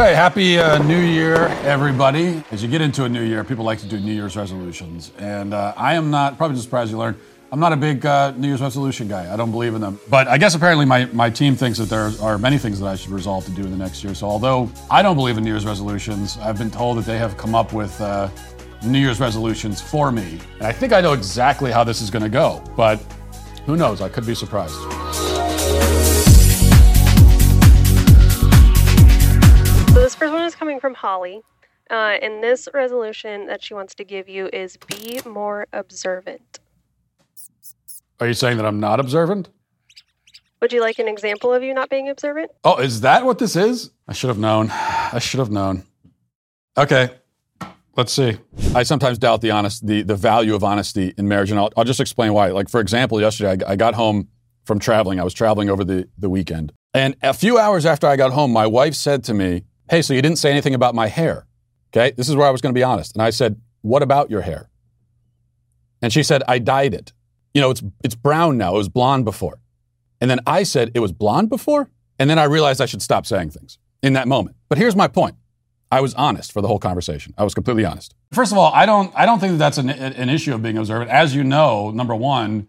Okay, happy New Year, everybody. As you get into a new year, people like to do New Year's resolutions. And I am not, probably just surprised you learned, I'm not a big New Year's resolution guy. I don't believe in them. But I guess apparently my team thinks that there are many things that I should resolve to do in the next year. So although I don't believe in New Year's resolutions, I've been told that they have come up with New Year's resolutions for me. And I think I know exactly how this is going to go. But who knows? I could be surprised. So this first one is coming from Holly. And this resolution that she wants to give you is be more observant. Are you saying that I'm not observant? Would you like an example of you not being observant? Oh, is that what this is? I should have known. I should have known. Okay, let's see. I sometimes doubt the value of honesty in marriage, and I'll just explain why. Like, for example, yesterday I got home from traveling. I was traveling over the weekend. And a few hours after I got home, my wife said to me, hey, so you didn't say anything about my hair, okay? This is where I was going to be honest. And I said, what about your hair? And she said, I dyed it. You know, it's brown now. It was blonde before. And then I said, it was blonde before? And then I realized I should stop saying things in that moment. But here's my point. I was honest for the whole conversation. I was completely honest. First of all, I don't think that that's an issue of being observant. As you know, number one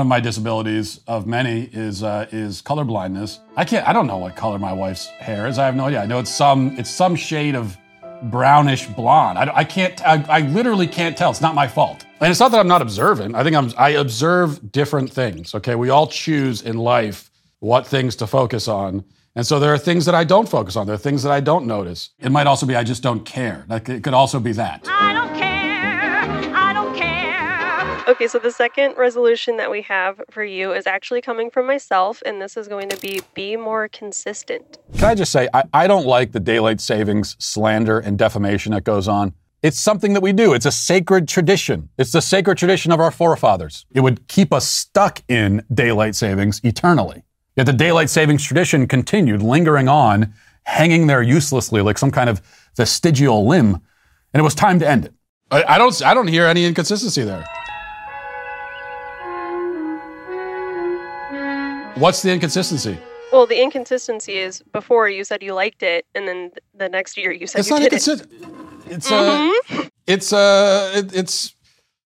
of my disabilities of many is colorblindness. I don't know what color my wife's hair is. I have no idea. I know it's some shade of brownish blonde. I literally can't tell. It's not my fault. And it's not that I'm not observant. I think I observe different things. Okay. We all choose in life what things to focus on. And so there are things that I don't focus on. There are things that I don't notice. It might also be, I just don't care. Like, it could also be that. I don't care. I don't care. Okay. So the second resolution that we have for you is actually coming from myself. And this is going to be more consistent. Can I just say, I don't like the daylight savings slander and defamation that goes on. It's something that we do. It's a sacred tradition. It's the sacred tradition of our forefathers. It would keep us stuck in daylight savings eternally. Yet the daylight savings tradition continued, lingering on, hanging there uselessly like some kind of vestigial limb. And it was time to end it. I don't hear any inconsistency there. What's the inconsistency? Well, the inconsistency is before you said you liked it, and then the next year you said you didn't. It's not inconsistent.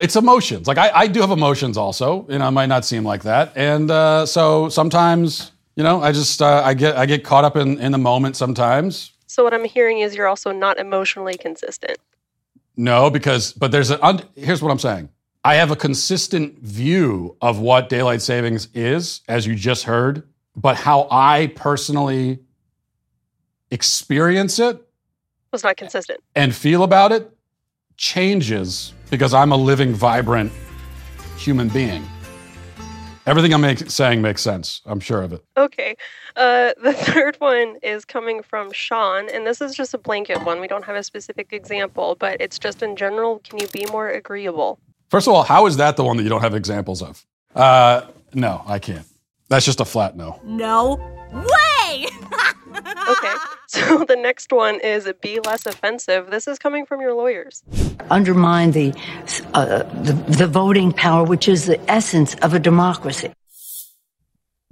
It's emotions. Like I do have emotions also, and I might not seem like that. And so sometimes, you know, I just I get caught up in the moment sometimes. So what I'm hearing is you're also not emotionally consistent. No, but there's here's what I'm saying. I have a consistent view of what daylight savings is, as you just heard, but how I personally experience it was not consistent. And feel about it changes because I'm a living, vibrant human being. Everything I'm saying makes sense. I'm sure of it. Okay. The third one is coming from Sean, and this is just a blanket one. We don't have a specific example, but it's just in general, can you be more agreeable? First of all, how is that the one that you don't have examples of? No, I can't. That's just a flat no. No way! Okay, so the next one is be less offensive. This is coming from your lawyers. Undermine the voting power, which is the essence of a democracy.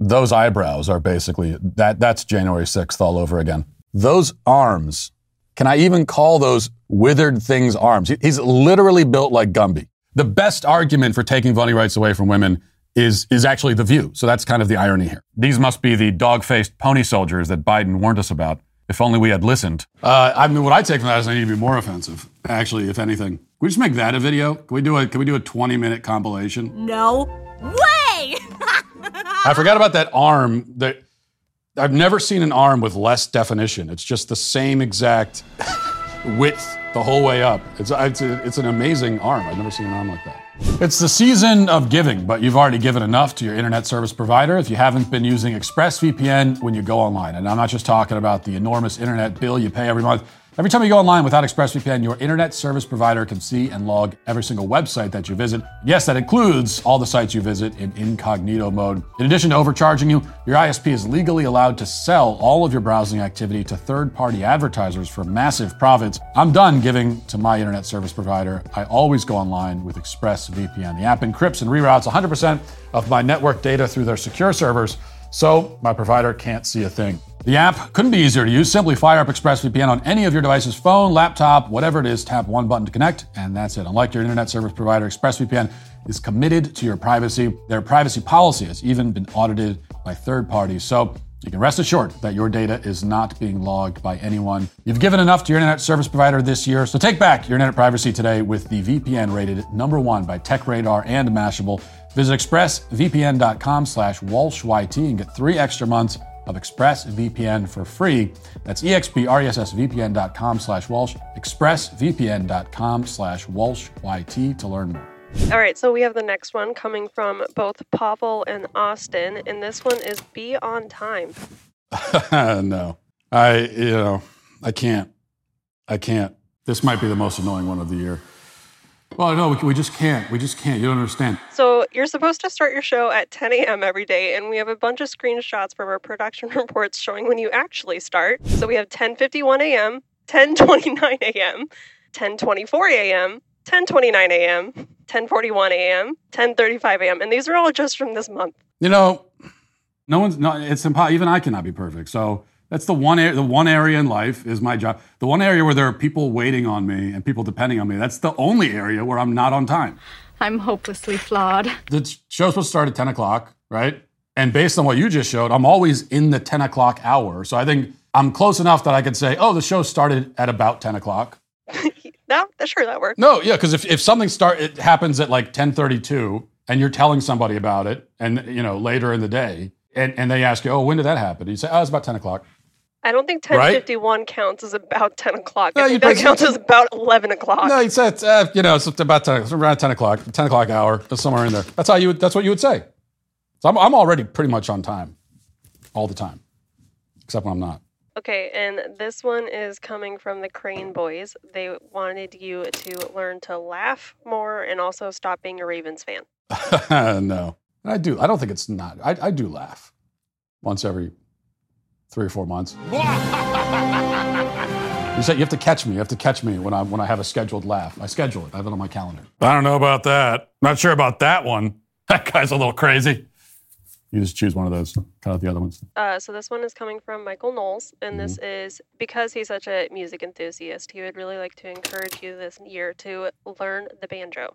Those eyebrows are basically, that's January 6th all over again. Those arms, can I even call those withered things arms? He's literally built like Gumby. The best argument for taking voting rights away from women is actually the view. So that's kind of the irony here. These must be the dog-faced pony soldiers that Biden warned us about. If only we had listened. I mean, what I take from that is I need to be more offensive. Actually, if anything. Can we just make that a video? Can we do a 20-minute compilation? No way! I forgot about that arm. I've never seen an arm with less definition. It's just the same exact width the whole way up. It's an amazing arm. I've never seen an arm like that. It's the season of giving, but you've already given enough to your internet service provider if you haven't been using ExpressVPN when you go online. And I'm not just talking about the enormous internet bill you pay every month. Every time you go online without ExpressVPN, your internet service provider can see and log every single website that you visit. Yes, that includes all the sites you visit in incognito mode. In addition to overcharging you, your ISP is legally allowed to sell all of your browsing activity to third-party advertisers for massive profits. I'm done giving to my internet service provider. I always go online with ExpressVPN. The app encrypts and reroutes 100% of my network data through their secure servers, So my provider can't see a thing. The app couldn't be easier to use. Simply fire up ExpressVPN on any of your device's phone, laptop, whatever it is, tap one button to connect, and that's it. Unlike your internet service provider, ExpressVPN is committed to your privacy. Their privacy policy has even been audited by third parties. So you can rest assured that your data is not being logged by anyone. You've given enough to your internet service provider this year, so take back your internet privacy today with the VPN rated #1 by TechRadar and Mashable. Visit expressvpn.com/walshyt and get 3 extra months of ExpressVPN for free. That's expressvpn.com/Walsh, expressvpn.com/WalshYT to learn more. All right, so we have the next one coming from both Pavel and Austin, and this one is be on time. No, I can't. This might be the most annoying one of the year. Well, no, we just can't. We just can't. You don't understand. So you're supposed to start your show at 10 a.m. every day, and we have a bunch of screenshots from our production reports showing when you actually start. So we have 10:51 a.m., 10:29 a.m., 10:24 a.m., 10:29 a.m., 10:41 a.m., 10:35 a.m., and these are all just from this month. You know, it's impossible. Even I cannot be perfect. So that's the one area in life is my job. The one area where there are people waiting on me and people depending on me. That's the only area where I'm not on time. I'm hopelessly flawed. The show's supposed to start at 10 o'clock, right? And based on what you just showed, I'm always in the 10 o'clock hour. So I think I'm close enough that I could say, oh, the show started at about 10 o'clock. No, sure, that works. No, yeah, because if something it happens at like 10:32 and you're telling somebody about it and, you know, later in the day and they ask you, oh, when did that happen? And you say, oh, it's about 10 o'clock. I don't think 10:51 counts as about 10 o'clock. No, I think that counts as about 11 o'clock. No, you'd say it's, you know, it's about 10, it's around 10 o'clock, 10 o'clock hour, somewhere in there. That's how that's what you would say. So I'm already pretty much on time all the time, except when I'm not. Okay, and this one is coming from the Crane Boys. They wanted you to learn to laugh more and also stop being a Ravens fan. No, I do. I don't think it's not. I do laugh once every 3 or 4 months. You said you have to catch me. You have to catch me when I have a scheduled laugh. I schedule it. I have it on my calendar. I don't know about that. Not sure about that one. That guy's a little crazy. You just choose one of those. Cut out the other ones. So this one is coming from Michael Knowles, and This is because he's such a music enthusiast. He would really like to encourage you this year to learn the banjo,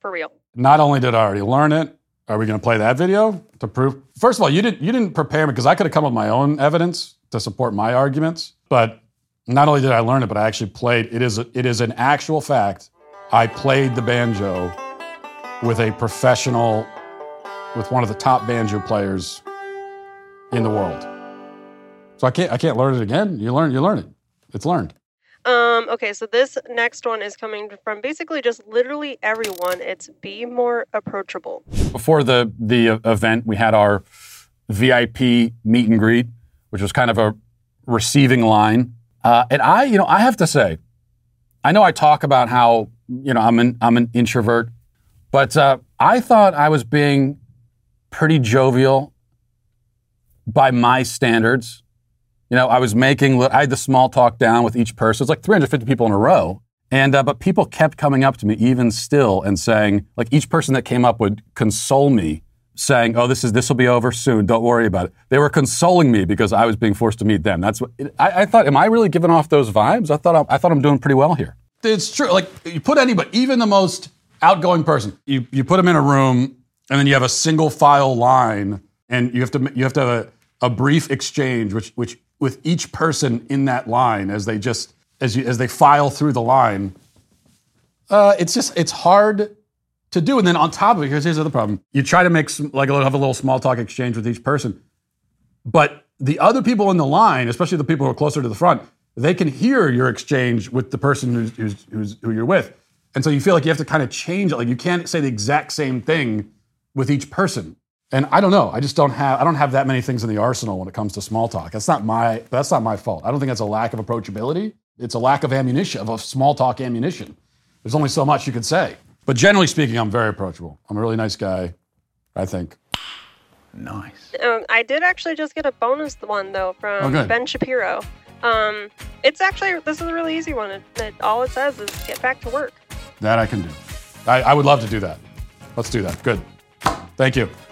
for real. Not only did I already learn it. Are we going to play that video to prove? First of all, you didn't prepare me because I could have come up with my own evidence to support my arguments. But not only did I learn it, but I actually played. It is an actual fact. I played the banjo with one of the top banjo players in the world. So I can't learn it again. You learn it. It's learned. Okay, so this next one is coming from basically just literally everyone. It's be more approachable. Before the event, we had our VIP meet and greet, which was kind of a receiving line. And I have to say, I know I talk about how, you know, I'm an introvert, but I thought I was being pretty jovial by my standards. You know, I had the small talk down with each person. It's like 350 people in a row. And, but people kept coming up to me even still and saying, like each person that came up would console me saying, oh, this will be over soon. Don't worry about it. They were consoling me because I was being forced to meet them. That's what I thought. Am I really giving off those vibes? I thought I'm doing pretty well here. It's true. Like you put anybody, even the most outgoing person, you put them in a room and then you have a single file line and you have to have a brief exchange, which with each person in that line as they file through the line, it's hard to do. And then on top of it, here's the other problem: you try to make have a little small talk exchange with each person, but the other people in the line, especially the people who are closer to the front, they can hear your exchange with the person who you're with, and so you feel like you have to kind of change it. Like you can't say the exact same thing with each person. And I don't know. I just don't have that many things in the arsenal when it comes to small talk. That's not my fault. I don't think that's a lack of approachability. It's a lack of ammunition, of small talk ammunition. There's only so much you can say. But generally speaking, I'm very approachable. I'm a really nice guy, I think. Nice. I did actually just get a bonus one though from Ben Shapiro. It's actually this is a really easy one. All it says is get back to work. That I can do. I would love to do that. Let's do that. Good. Thank you.